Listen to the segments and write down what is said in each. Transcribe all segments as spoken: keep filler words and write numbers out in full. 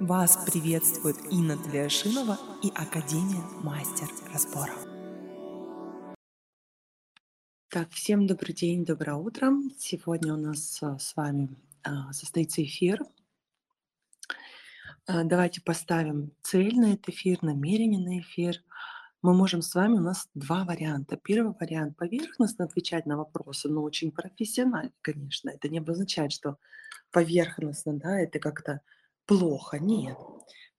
Вас приветствует Инна Тлиашинова и Академия Мастер Разбора. Так, всем добрый день, доброе утро. Сегодня у нас с вами состоится эфир. Давайте поставим цель на этот эфир, намерение на эфир. Мы можем с вами, у нас два варианта. Первый вариант — поверхностно отвечать на вопросы, но очень профессионально, конечно. Это не обозначает, что поверхностно, да, это как-то плохо. Нет.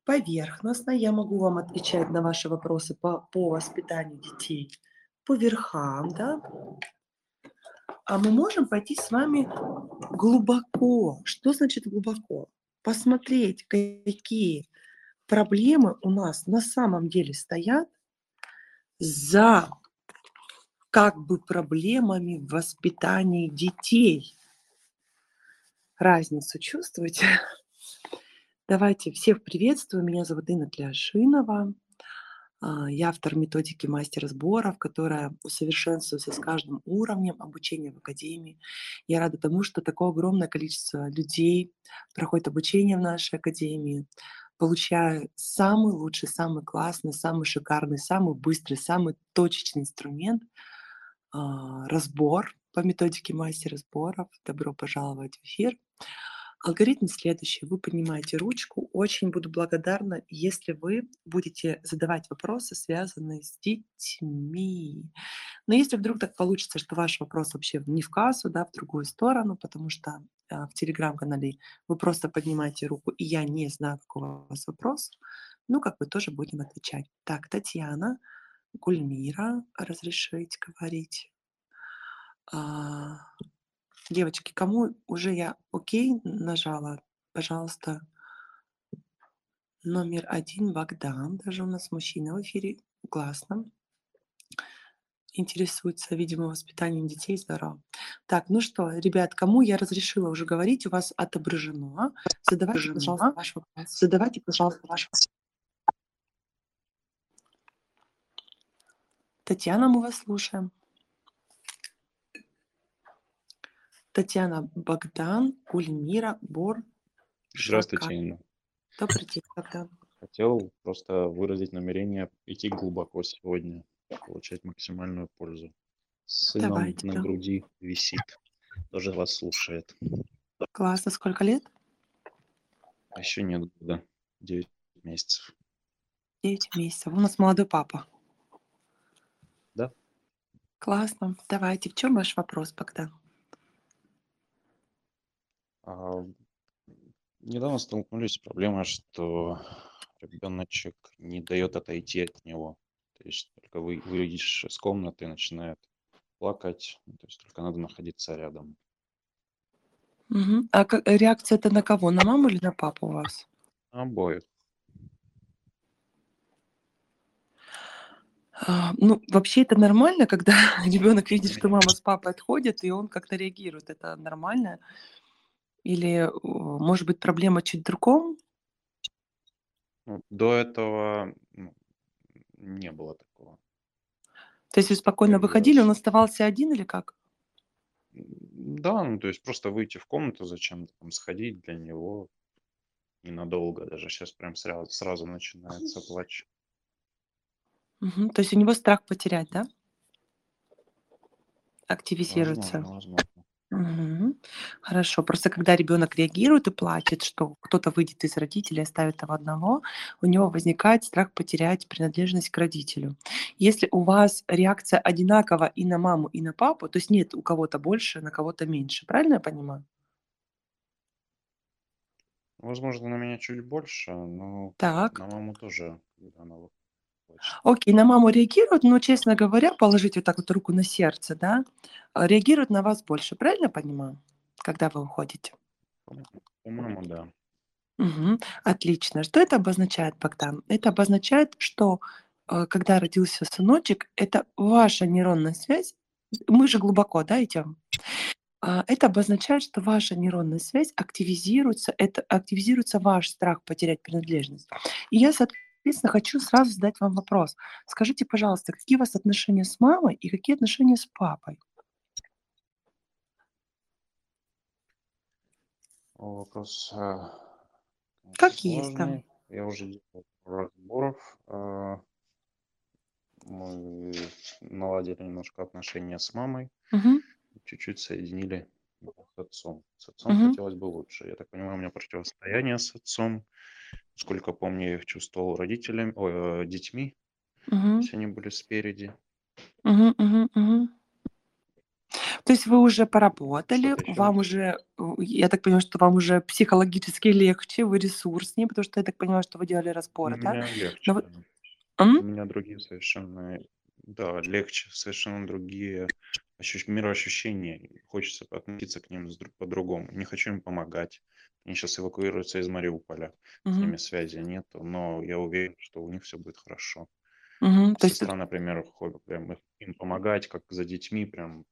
Поверхностно я могу вам отвечать на ваши вопросы по, по воспитанию детей, по верхам, да. А мы можем пойти с вами глубоко. Что значит глубоко? Посмотреть, какие проблемы у нас на самом деле стоят за как бы проблемами в воспитании детей. Разницу чувствуете? Давайте всех приветствую. Меня зовут Инна Тлиашинова. Я автор методики Мастер Разборов, которая усовершенствуется с каждым уровнем обучения в Академии. Я рада тому, что такое огромное количество людей проходит обучение в нашей Академии, получая самый лучший, самый классный, самый шикарный, самый быстрый, самый точечный инструмент – разбор по методике Мастер Разборов. Добро пожаловать в эфир. Алгоритм следующий. Вы поднимаете ручку. Очень буду благодарна, если вы будете задавать вопросы, связанные с детьми. Но если вдруг так получится, что ваш вопрос вообще не в кассу, да, в другую сторону, потому что в телеграм-канале вы просто поднимаете руку, и я не знаю, какой у вас вопрос, ну, как бы тоже будем отвечать. Так, Татьяна, Гульмира, разрешить говорить. Девочки, кому уже я окей нажала, пожалуйста, номер один, Богдан, даже у нас мужчина в эфире, классно. Интересуется, видимо, воспитанием детей, здорово. Так, ну что, ребят, кому я разрешила уже говорить, у вас отображено. Задавайте, пожалуйста, ваш вопрос. Задавайте, пожалуйста, ваш вопрос. Татьяна, мы вас слушаем. Татьяна, Богдан, Гульмира, Бор. Здравствуйте, Инна. Добрый день, Богдан. Хотел просто выразить намерение идти глубоко сегодня, получать максимальную пользу. С сыном Давайте, на да. груди висит, тоже вас слушает. Классно. Сколько лет? Еще нет года, девять месяцев. Девять месяцев. У нас молодой папа. Да. Классно. Давайте. В чем ваш вопрос, Богдан? Недавно столкнулись с проблемой, что ребеночек не дает отойти от него. То есть только вы выйдешь из комнаты, начинает плакать. То есть только надо находиться рядом. Угу. А как, реакция это на кого? На маму или на папу у вас? Обоих. Ну, вообще это нормально, когда ребенок видит, что мама с папой отходят, и он как-то реагирует. Это нормально. Или, может быть, проблема чуть в другом? До этого не было такого. То есть вы спокойно выходили, он оставался один или как? Да, ну то есть просто выйти в комнату, зачем-то там сходить для него ненадолго. Даже сейчас прям сразу, сразу начинается плач. Угу, то есть у него страх потерять, да? Активизируется. Возможно, возможно. Угу. Хорошо. Просто когда ребенок реагирует и плачет, что кто-то выйдет из родителей, оставит его одного, у него возникает страх потерять принадлежность к родителю. Если у вас реакция одинакова и на маму, и на папу, то есть нет у кого-то больше, на кого-то меньше. Правильно я понимаю? Возможно, на меня чуть больше, но так. На маму тоже. Она вот Окей, okay, на маму реагируют, но, честно говоря, положить вот так вот руку на сердце, да, реагируют на вас больше, правильно понимаю, когда вы уходите? По-моему, да. Угу, отлично. Что это обозначает, Богдан? Это обозначает, что когда родился сыночек, это ваша нейронная связь, мы же глубоко, да, идем. Это обозначает, что ваша нейронная связь активизируется, это активизируется ваш страх потерять принадлежность. И я, соответственно, Соответственно, хочу сразу задать вам вопрос. Скажите, пожалуйста, какие у вас отношения с мамой и какие отношения с папой? Вопрос. Как как есть там. Я уже делал разборов. Мы наладили немножко отношения с мамой. Угу. Чуть-чуть соединили с отцом. С отцом угу. хотелось бы лучше. Я так понимаю, у меня противостояние с отцом. Сколько помню, я их чувствовал родителями, о, детьми. Угу. Все они были спереди. Угу, угу, угу. То есть вы уже поработали, вам уже, я так понимаю, что вам уже психологически легче, вы ресурснее, потому что я так понимаю, что вы делали разборы, да? У меня легче. Вы... У меня другие совершенно, да, легче, совершенно другие ощущ... мироощущения. Хочется относиться к ним по-другому. Не хочу им помогать. Они сейчас эвакуируются из Мариуполя, угу. с ними связи нет, но я уверен, что у них все будет хорошо. Угу. Сестра, например, прям им помогать, как за детьми, прям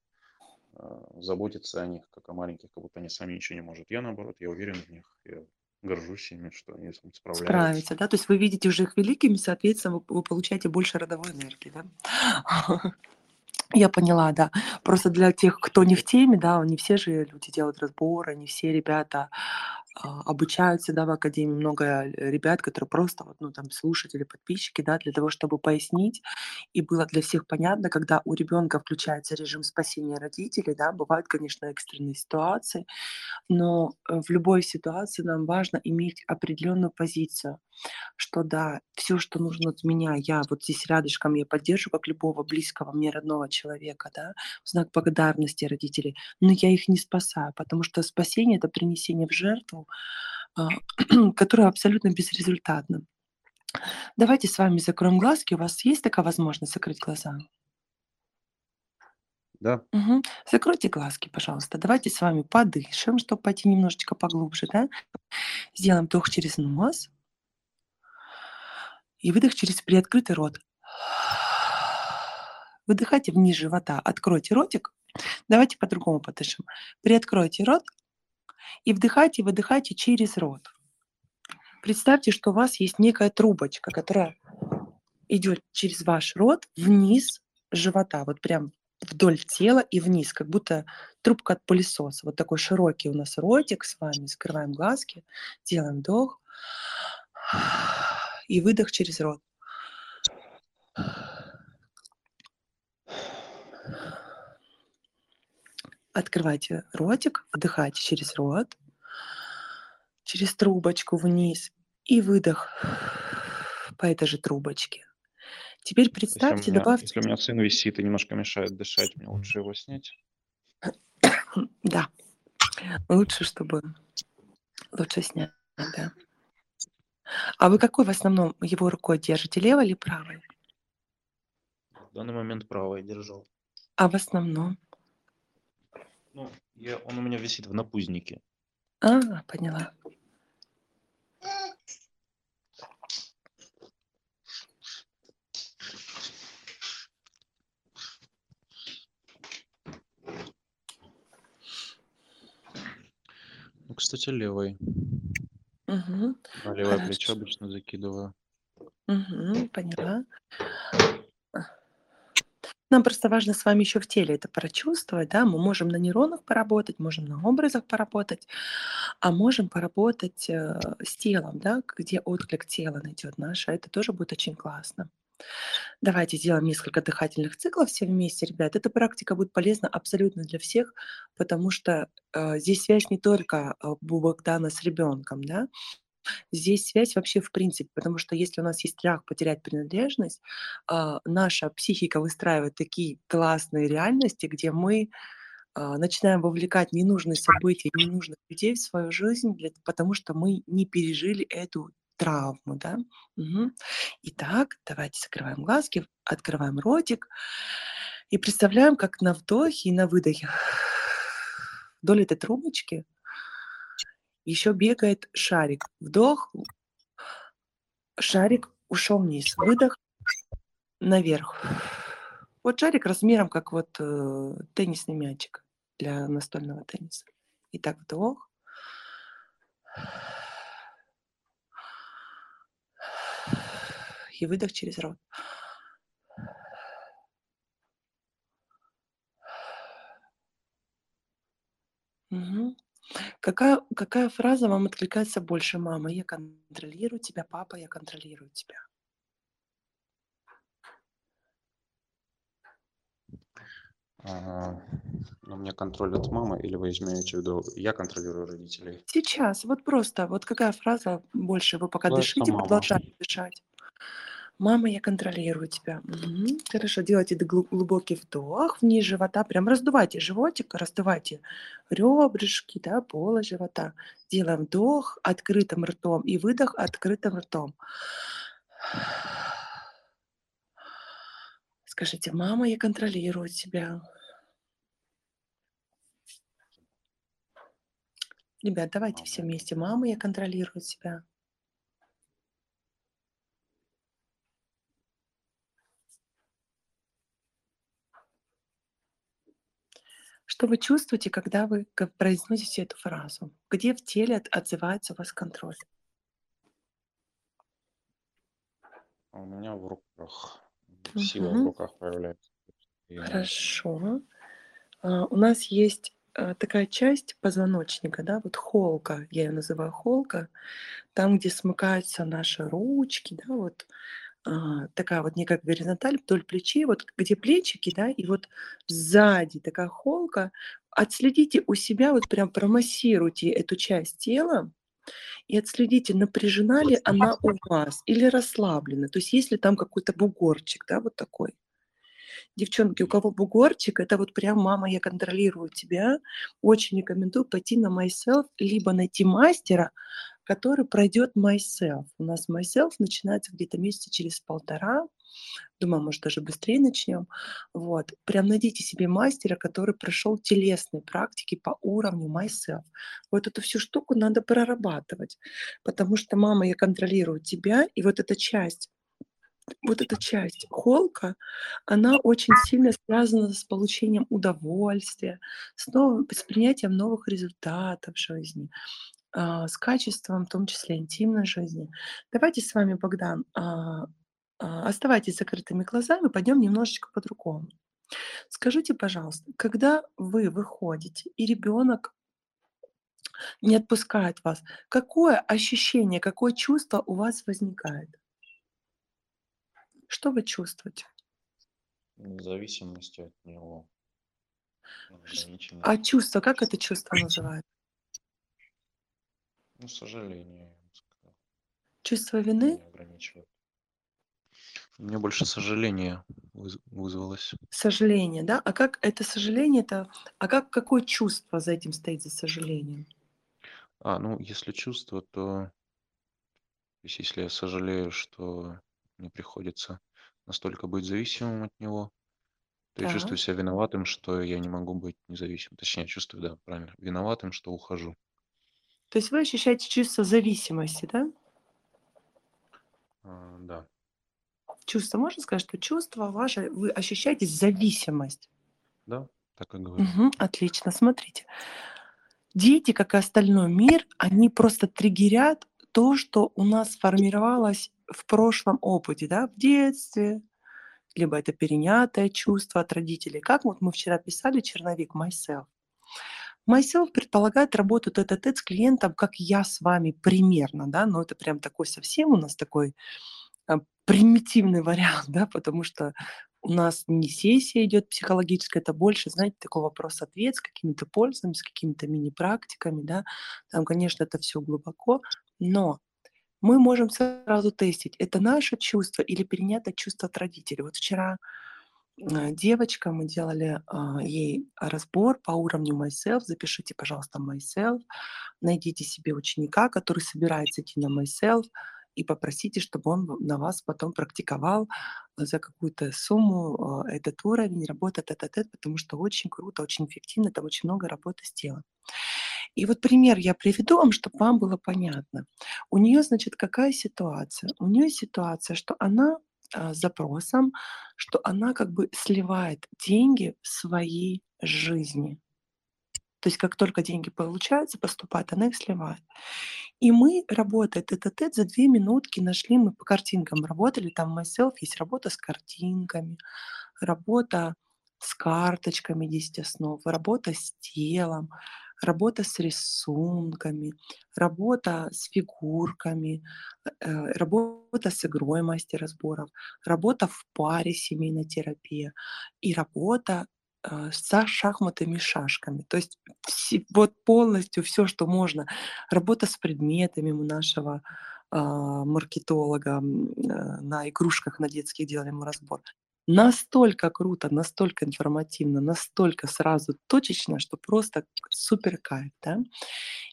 заботиться о них, как о маленьких, как будто они сами ничего не могут. Я, наоборот, я уверен в них, я горжусь ими, что они справляются. Справятся, да? То есть вы видите уже их великими, соответственно, вы, вы получаете больше родовой энергии, да? Я поняла, да. Просто для тех, кто не в теме, да, не все же люди делают разборы, не все ребята обучаются, да, в академии. Много ребят, которые просто, вот, ну, там, слушатели, подписчики, да, для того, чтобы пояснить. И было для всех понятно, когда у ребенка включается режим спасения родителей, да, бывают, конечно, экстренные ситуации, но в любой ситуации нам важно иметь определенную позицию, что да, все, что нужно от меня, я вот здесь рядышком, я поддержу, как любого близкого мне родного человека, да, в знак благодарности родителей, но я их не спасаю, потому что спасение — это принесение в жертву, которое абсолютно безрезультатно. Давайте с вами закроем глазки. У вас есть такая возможность закрыть глаза? Да. Угу. Закройте глазки, пожалуйста. Давайте с вами подышим, чтобы пойти немножечко поглубже, да? Сделаем вдох через нос и выдох через приоткрытый рот. Выдыхайте вниз живота. Откройте ротик. Давайте по-другому подышим. Приоткройте рот и вдыхайте, выдыхайте через рот. Представьте, что у вас есть некая трубочка, которая идет через ваш рот вниз живота, вот прям вдоль тела и вниз, как будто трубка от пылесоса. Вот такой широкий у нас ротик с вами. Закрываем глазки, делаем вдох и выдох через рот. Открывайте ротик, вдыхайте через рот, через трубочку вниз и выдох по этой же трубочке. Теперь представьте, если меня, добавьте... Если у меня сын висит и немножко мешает дышать, мне лучше его снять? Да, лучше, чтобы... Лучше снять, да. А вы какой в основном его рукой держите, левой или правой? В данный момент правой держал. А в основном? Ну, я, он у меня висит в напузнике. А, поняла. Ну, кстати, левой. Угу. На левое плечо обычно закидываю. Угу, поняла. Нам просто важно с вами еще в теле это прочувствовать, да, мы можем на нейронах поработать, можем на образах поработать, а можем поработать э, с телом, да, где отклик тела найдет наше, это тоже будет очень классно. Давайте сделаем несколько дыхательных циклов все вместе, ребят. Эта практика будет полезна абсолютно для всех, потому что э, здесь связь не только э, у Богдана с ребенком, да, здесь связь вообще в принципе, потому что если у нас есть страх потерять принадлежность, э, наша психика выстраивает такие классные реальности, где мы э, начинаем вовлекать ненужные события, ненужных людей в свою жизнь, для, потому что мы не пережили эту травму, да? Угу. Итак, давайте закрываем глазки, открываем ротик и представляем, как на вдохе и на выдохе вдоль этой трубочки еще бегает шарик. Вдох, шарик ушел вниз, выдох наверх. Вот шарик размером как вот э, теннисный мячик для настольного тенниса. Итак, вдох. И выдох через рот. Угу. Какая, какая фраза вам откликается больше? Мама, я контролирую тебя, папа, я контролирую тебя. А, ну, у меня контроль от мамы, или вы имеете в виду, я контролирую родителей? Сейчас, вот просто, вот какая фраза больше? Вы пока дышите, продолжайте дышать. Мама, я контролирую тебя. Угу. Хорошо, делайте глубокий вдох вниз живота, прям раздувайте животик, раздувайте ребрышки, да, полы живота. Делаем вдох открытым ртом и выдох открытым ртом. Скажите, мама, я контролирую тебя. Ребят, давайте все вместе. Мама, я контролирую тебя. Что вы чувствуете, когда вы произносите эту фразу? Где в теле отзывается у вас контроль? У меня в руках. Сила угу. в руках появляется. И... Хорошо. А, у нас есть а, такая часть позвоночника, да, вот холка, я ее называю холка, там, где смыкаются наши ручки, да, вот такая вот некая горизонталь вдоль плечей, вот где плечики, да, и вот сзади такая холка. Отследите у себя, вот прям промассируйте эту часть тела и отследите, напряжена ли она у вас или расслаблена. То есть есть ли там какой-то бугорчик, да, вот такой. Девчонки, у кого бугорчик, это вот прям «мама, я контролирую тебя». Очень рекомендую пойти на MySelf, либо найти мастера, который пройдет MySelf. У нас MySelf начинается где-то месяца через полтора. Думаю, может, даже быстрее начнем. Вот. Прям найдите себе мастера, который прошел телесные практики по уровню MySelf. Вот эту всю штуку надо прорабатывать, потому что «мама, я контролирую тебя», и вот эта часть, вот эта часть холка, она очень сильно связана с получением удовольствия, с, новым, с принятием новых результатов в жизни, с качеством, в том числе интимной жизни. Давайте с вами, Богдан, оставайтесь закрытыми глазами, пойдем немножечко по-другому. Скажите, пожалуйста, когда вы выходите, и ребенок не отпускает вас, какое ощущение, какое чувство у вас возникает? Что вы чувствуете? В зависимости от него. Зависимости. А чувство, как это чувство называется? Ну, сожаление. Чувство вины? Мне больше сожаление вызвалось. Сожаление, да? А как это сожаление? Это... А как, какое чувство за этим стоит, за сожалением? А, ну, если чувство, то... то есть, если я сожалею, что мне приходится настолько быть зависимым от него, то да. я чувствую себя виноватым, что я не могу быть независимым. Точнее, чувствую, да, правильно, виноватым, что ухожу. То есть вы ощущаете чувство зависимости, да? А, да. Чувство, можно сказать, что чувство ваше, вы ощущаете зависимость? Да, так и говорю. Угу, отлично, смотрите. Дети, как и остальной мир, они просто триггерят то, что у нас сформировалось в прошлом опыте, да, в детстве, либо это перенятое чувство от родителей. Как вот мы вчера писали черновик MySelf. MySelf предполагает работу тет-а-тет с клиентом, как я с вами примерно, да, но это прям такой совсем у нас такой примитивный вариант, да, потому что у нас не сессия идет психологическая, это больше, знаете, такой вопрос-ответ с какими-то пользами, с какими-то мини-практиками, да, там, конечно, это все глубоко, но мы можем сразу тестить, это наше чувство или перенятое чувство от родителей. Вот вчера девочка, мы делали ей разбор по уровню MySelf. Запишите, пожалуйста, MySelf. Найдите себе ученика, который собирается идти на MySelf, и попросите, чтобы он на вас потом практиковал за какую-то сумму этот уровень, работа тет-а-тет, потому что очень круто, очень эффективно, там очень много работы с телом. И вот пример я приведу вам, чтобы вам было понятно. У нее, значит, какая ситуация? У нее ситуация, что она а, с запросом, что она как бы сливает деньги в своей жизни. То есть как только деньги получаются, поступают, она их сливает. И мы, работая тет-а-тет, за две минутки нашли, мы по картинкам работали, там в MySelf есть работа с картинками, работа с карточками десяти основ, работа с телом, работа с рисунками, работа с фигурками, работа с игрой мастер разборов, работа в паре семейная терапия и работа со шахматными шашками. То есть вот полностью все, что можно. Работа с предметами у нашего э, маркетолога э, на игрушках, на детских делали мы разбор. Настолько круто, настолько информативно, настолько сразу точечно, что просто супер кайф, да?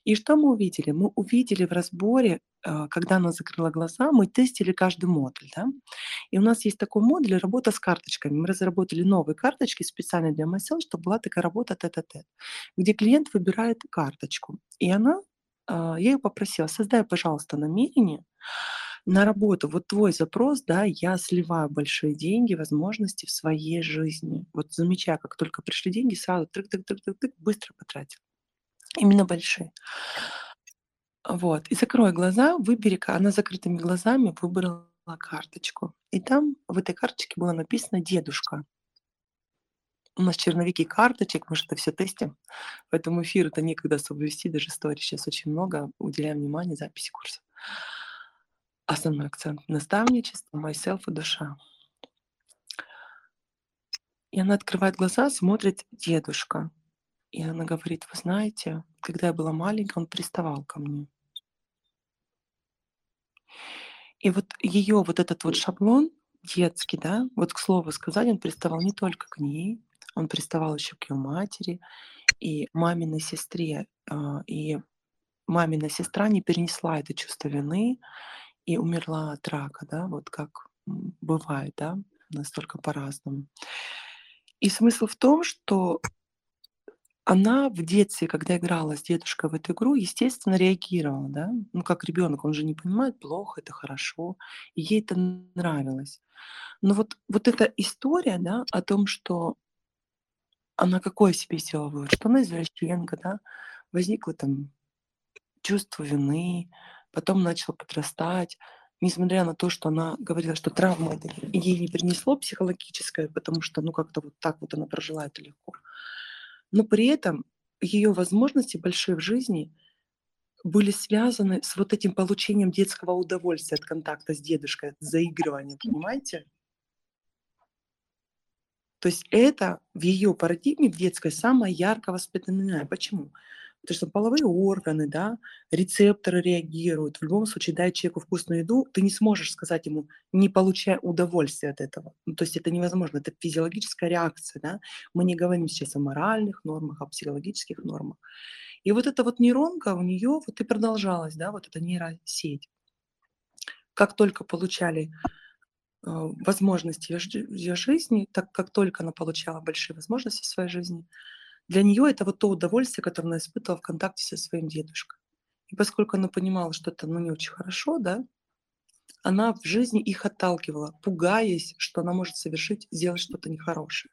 И что мы увидели? Мы увидели в разборе, когда она закрыла глаза, мы тестили каждый модуль, да? И у нас есть такой модуль «Работа с карточками». Мы разработали новые карточки специально для MySelf, чтобы была такая работа тет-а-тет, где клиент выбирает карточку. И она, я ее попросила, создай, пожалуйста, намерение на работу, вот твой запрос, да, я сливаю большие деньги, возможности в своей жизни. Вот замечаю, как только пришли деньги, сразу тык-тык-тык-тык-тык, быстро потратил. Именно большие. Вот. И закрой глаза, выбери-ка. Она закрытыми глазами выбрала карточку. И там в этой карточке было написано «Дедушка». У нас черновики карточек, мы же это все тестим. Поэтому эфир это некогда соблюсти, даже истории сейчас очень много. Уделяем внимание записи курса. Основной акцент — наставничество, MySelf и душа. И она открывает глаза, смотрит «Дедушка». И она говорит, вы знаете, когда я была маленькая, он приставал ко мне. И вот ее вот этот вот шаблон детский, да, вот к слову сказать, он приставал не только к ней, он приставал еще к ее матери и маминой сестре. И мамина сестра не перенесла это чувство вины, и умерла от рака, да, вот как бывает, да, настолько по-разному. И смысл в том, что она в детстве, когда играла с дедушкой в эту игру, естественно, реагировала, да, ну как ребенок, он же не понимает, плохо, это хорошо, и ей это нравилось. Но вот, вот эта история, да, о том, что она какое себе сделала вывод, что она извращенка, да, возникло там чувство вины, потом начала подрастать, несмотря на то, что она говорила, что травма это ей не принесло психологическое, потому что, ну, как-то вот так вот она прожила это легко. Но при этом ее возможности большие в жизни были связаны с вот этим получением детского удовольствия от контакта с дедушкой, от заигрывания, понимаете? То есть это в ее парадигме, в детской, самая ярко воспитанная. Почему? Потому что половые органы, да, рецепторы реагируют. В любом случае, дай человеку вкусную еду, ты не сможешь сказать ему, не получая удовольствия от этого. Ну, то есть это невозможно, это физиологическая реакция. Да? Мы не говорим сейчас о моральных нормах, о психологических нормах. И вот эта вот нейронка у нее вот и продолжалась, да, вот эта нейросеть. Как только получали э, возможности в ее жизни, так как только она получала большие возможности в своей жизни, для нее это вот то удовольствие, которое она испытывала в контакте со своим дедушкой. И поскольку она понимала, что это ну, не очень хорошо, да, она в жизни их отталкивала, пугаясь, что она может совершить, сделать что-то нехорошее.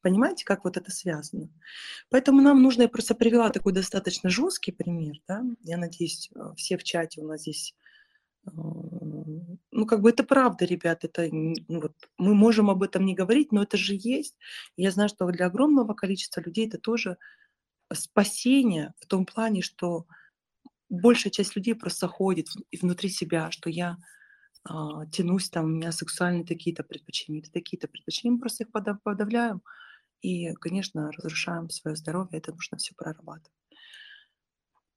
Понимаете, как вот это связано? Поэтому нам нужно, я просто привела такой достаточно жесткий пример, да, я надеюсь, все в чате у нас здесь, ну, как бы это правда, ребят, это, ну, вот, мы можем об этом не говорить, но это же есть. Я знаю, что для огромного количества людей это тоже спасение в том плане, что большая часть людей просто ходит внутри себя, что я э, тянусь, там, у меня сексуальные такие-то предпочтения, такие-то предпочтения, мы просто их подавляем и, конечно, разрушаем свое здоровье, это нужно все прорабатывать.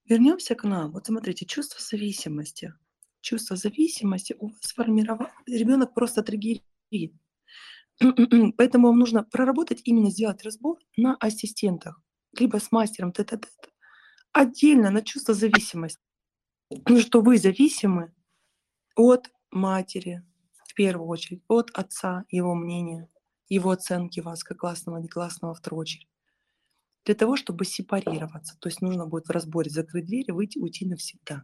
Вернемся к нам. Вот смотрите, чувство зависимости. Чувство зависимости у вас сформировалось, ребенок просто триггерит. Поэтому вам нужно проработать, именно сделать разбор на ассистентах, либо с мастером тет-а-тет, отдельно на чувство зависимости, что вы зависимы от матери, в первую очередь, от отца, его мнения, его оценки вас, как классного, не классного, в вторую очередь. Для того, чтобы сепарироваться, то есть нужно будет в разборе закрыть дверь и выйти, уйти навсегда.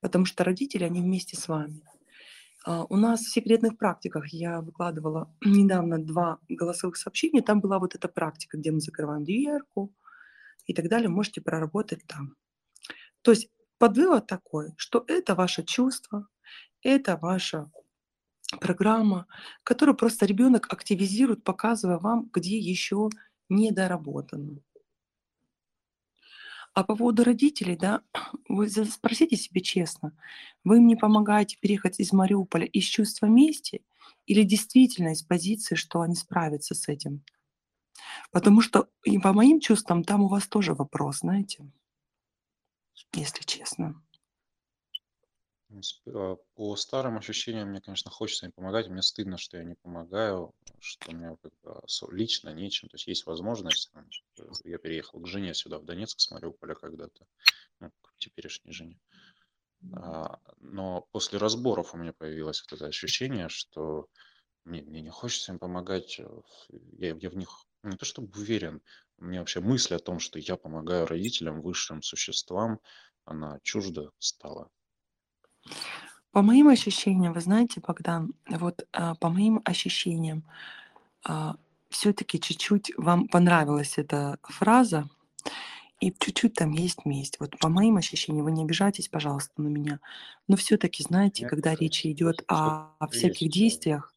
Потому что родители, они вместе с вами. У нас в секретных практиках я выкладывала недавно два голосовых сообщения, там была вот эта практика, где мы закрываем дверку и так далее, можете проработать там. То есть подвывод такой, что это ваше чувство, это ваша программа, которую просто ребенок активизирует, показывая вам, где еще недоработано. А по поводу родителей, да, вы спросите себе честно, вы мне помогаете переехать из Мариуполя из чувства мести или действительно из позиции, что они справятся с этим? Потому что и по моим чувствам там у вас тоже вопрос, знаете, если честно. По старым ощущениям мне, конечно, хочется им помогать. Мне стыдно, что я не помогаю, что мне как бы лично нечем. То есть есть возможность. Я переехал к жене сюда, в Донецк, с Мариуполя когда-то, ну, к теперешней жене. Но после разборов у меня появилось вот это ощущение, что мне, мне не хочется им помогать. Я, я в них не то чтобы уверен. У меня вообще мысль о том, что я помогаю родителям, высшим существам, она чужда стала. По моим ощущениям, вы знаете, Богдан, вот а, по моим ощущениям, а, все-таки чуть-чуть вам понравилась эта фраза, и чуть-чуть там есть месть. Вот по моим ощущениям, вы не обижайтесь, пожалуйста, на меня, но все-таки, знаете, Нет, когда речь идет о, о всяких есть. действиях,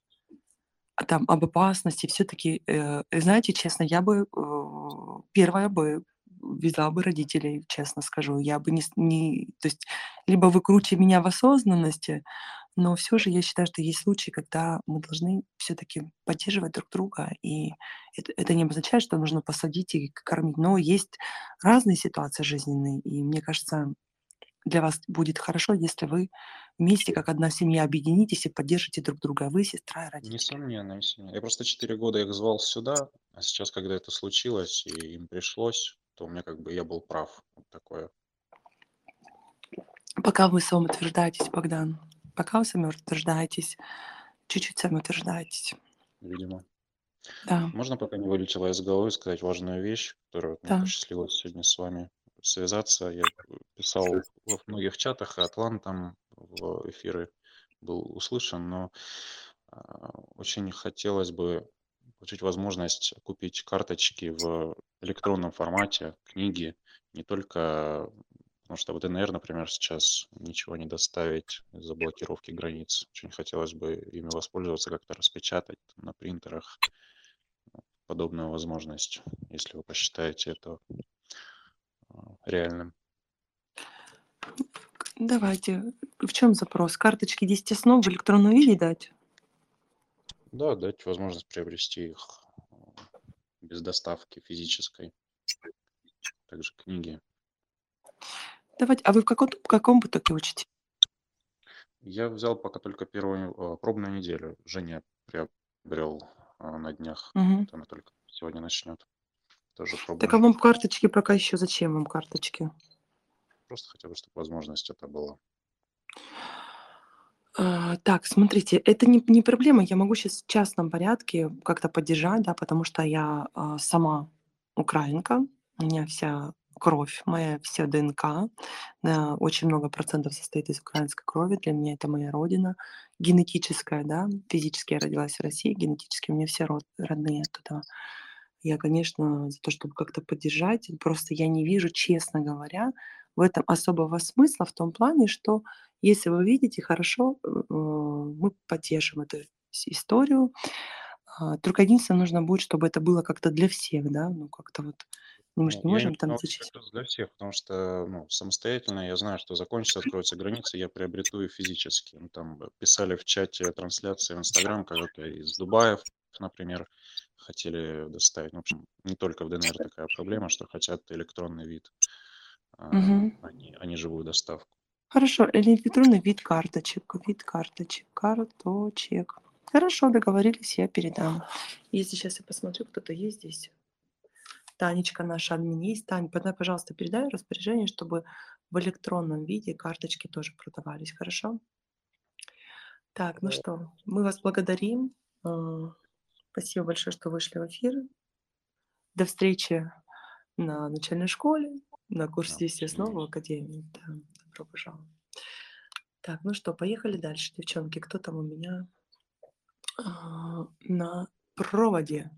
там, об опасности, все-таки, э, знаете, честно, я бы э, первая бы везла бы родителей, честно скажу. Я бы не, не... То есть либо вы круче меня в осознанности, но все же я считаю, что есть случаи, когда мы должны все-таки поддерживать друг друга. И это, это не обозначает, что нужно посадить и кормить. Но есть разные ситуации жизненные. И мне кажется, для вас будет хорошо, если вы вместе, как одна семья, объединитесь и поддержите друг друга. Вы, сестра и родители. Несомненно, несомненно. Я просто четыре года их звал сюда, а сейчас, когда это случилось, и им пришлось... то у меня как бы я был прав. Вот такое. Пока вы самоутверждаетесь, Богдан, пока вы самоутверждаетесь, чуть-чуть самоутверждаетесь. Видимо. Да. Можно, пока не вылетела из головы, сказать важную вещь, которая да. мне посчастливилось сегодня с вами связаться. Я писал во многих чатах, и Атлан там в эфиры был услышан, но очень хотелось бы получить возможность купить карточки в электронном формате, книги, не только, потому что в ДНР, например, сейчас ничего не доставить из-за блокировки границ. Очень хотелось бы ими воспользоваться, как-то распечатать на принтерах, подобную возможность, если вы посчитаете это реальным. Давайте. В чем запрос? Карточки десяти снов в электронном виде дать? Да, дать возможность приобрести их без доставки физической. Также книги. Давайте, а вы в каком, в каком потоке учите? Я взял пока только первую пробную неделю. Женя приобрел на днях. Угу. Она только сегодня начнет. Тоже пробную. Так а вам карточки пока еще? Зачем вам карточки? Просто хотя бы, чтобы возможность это была. Так, смотрите, это не, не проблема. Я могу сейчас в частном порядке как-то поддержать, да, потому что я э, сама украинка, у меня вся кровь, моя вся ДНК, да, очень много процентов состоит из украинской крови, для меня это моя родина, генетическая, да, физически я родилась в России, генетически у меня все род, родные оттуда. Я, конечно, за то, чтобы как-то поддержать, просто я не вижу, честно говоря, в этом особого смысла в том плане, что если вы видите, хорошо, мы поддержим эту историю. Только единственное, нужно будет, чтобы это было как-то для всех, да, ну как-то вот, мы же не можем не там зачистить. Для всех, потому что ну, самостоятельно я знаю, что закончится, откроются границы, я приобрету и физически. Мы там писали в чате трансляции в Инстаграм, когда-то из Дубая, например, хотели доставить. В общем, не только в ДНР такая проблема, что хотят электронный вид. Угу. Они, они живую доставку. Хорошо, электронный вид карточек, вид карточек, карточек. Хорошо, договорились, я передам. Если сейчас я посмотрю, кто-то есть здесь. Танечка наша, админ есть. Тань, пожалуйста, передай распоряжение, чтобы в электронном виде карточки тоже продавались, хорошо? Так, ну что, мы вас благодарим. Спасибо большое, что вышли в эфир. До встречи на начальной школе. На курсе здесь снова в Академии. Да, добро пожаловать. Так, ну что, поехали дальше, девчонки. Кто там у меня а, на проводе?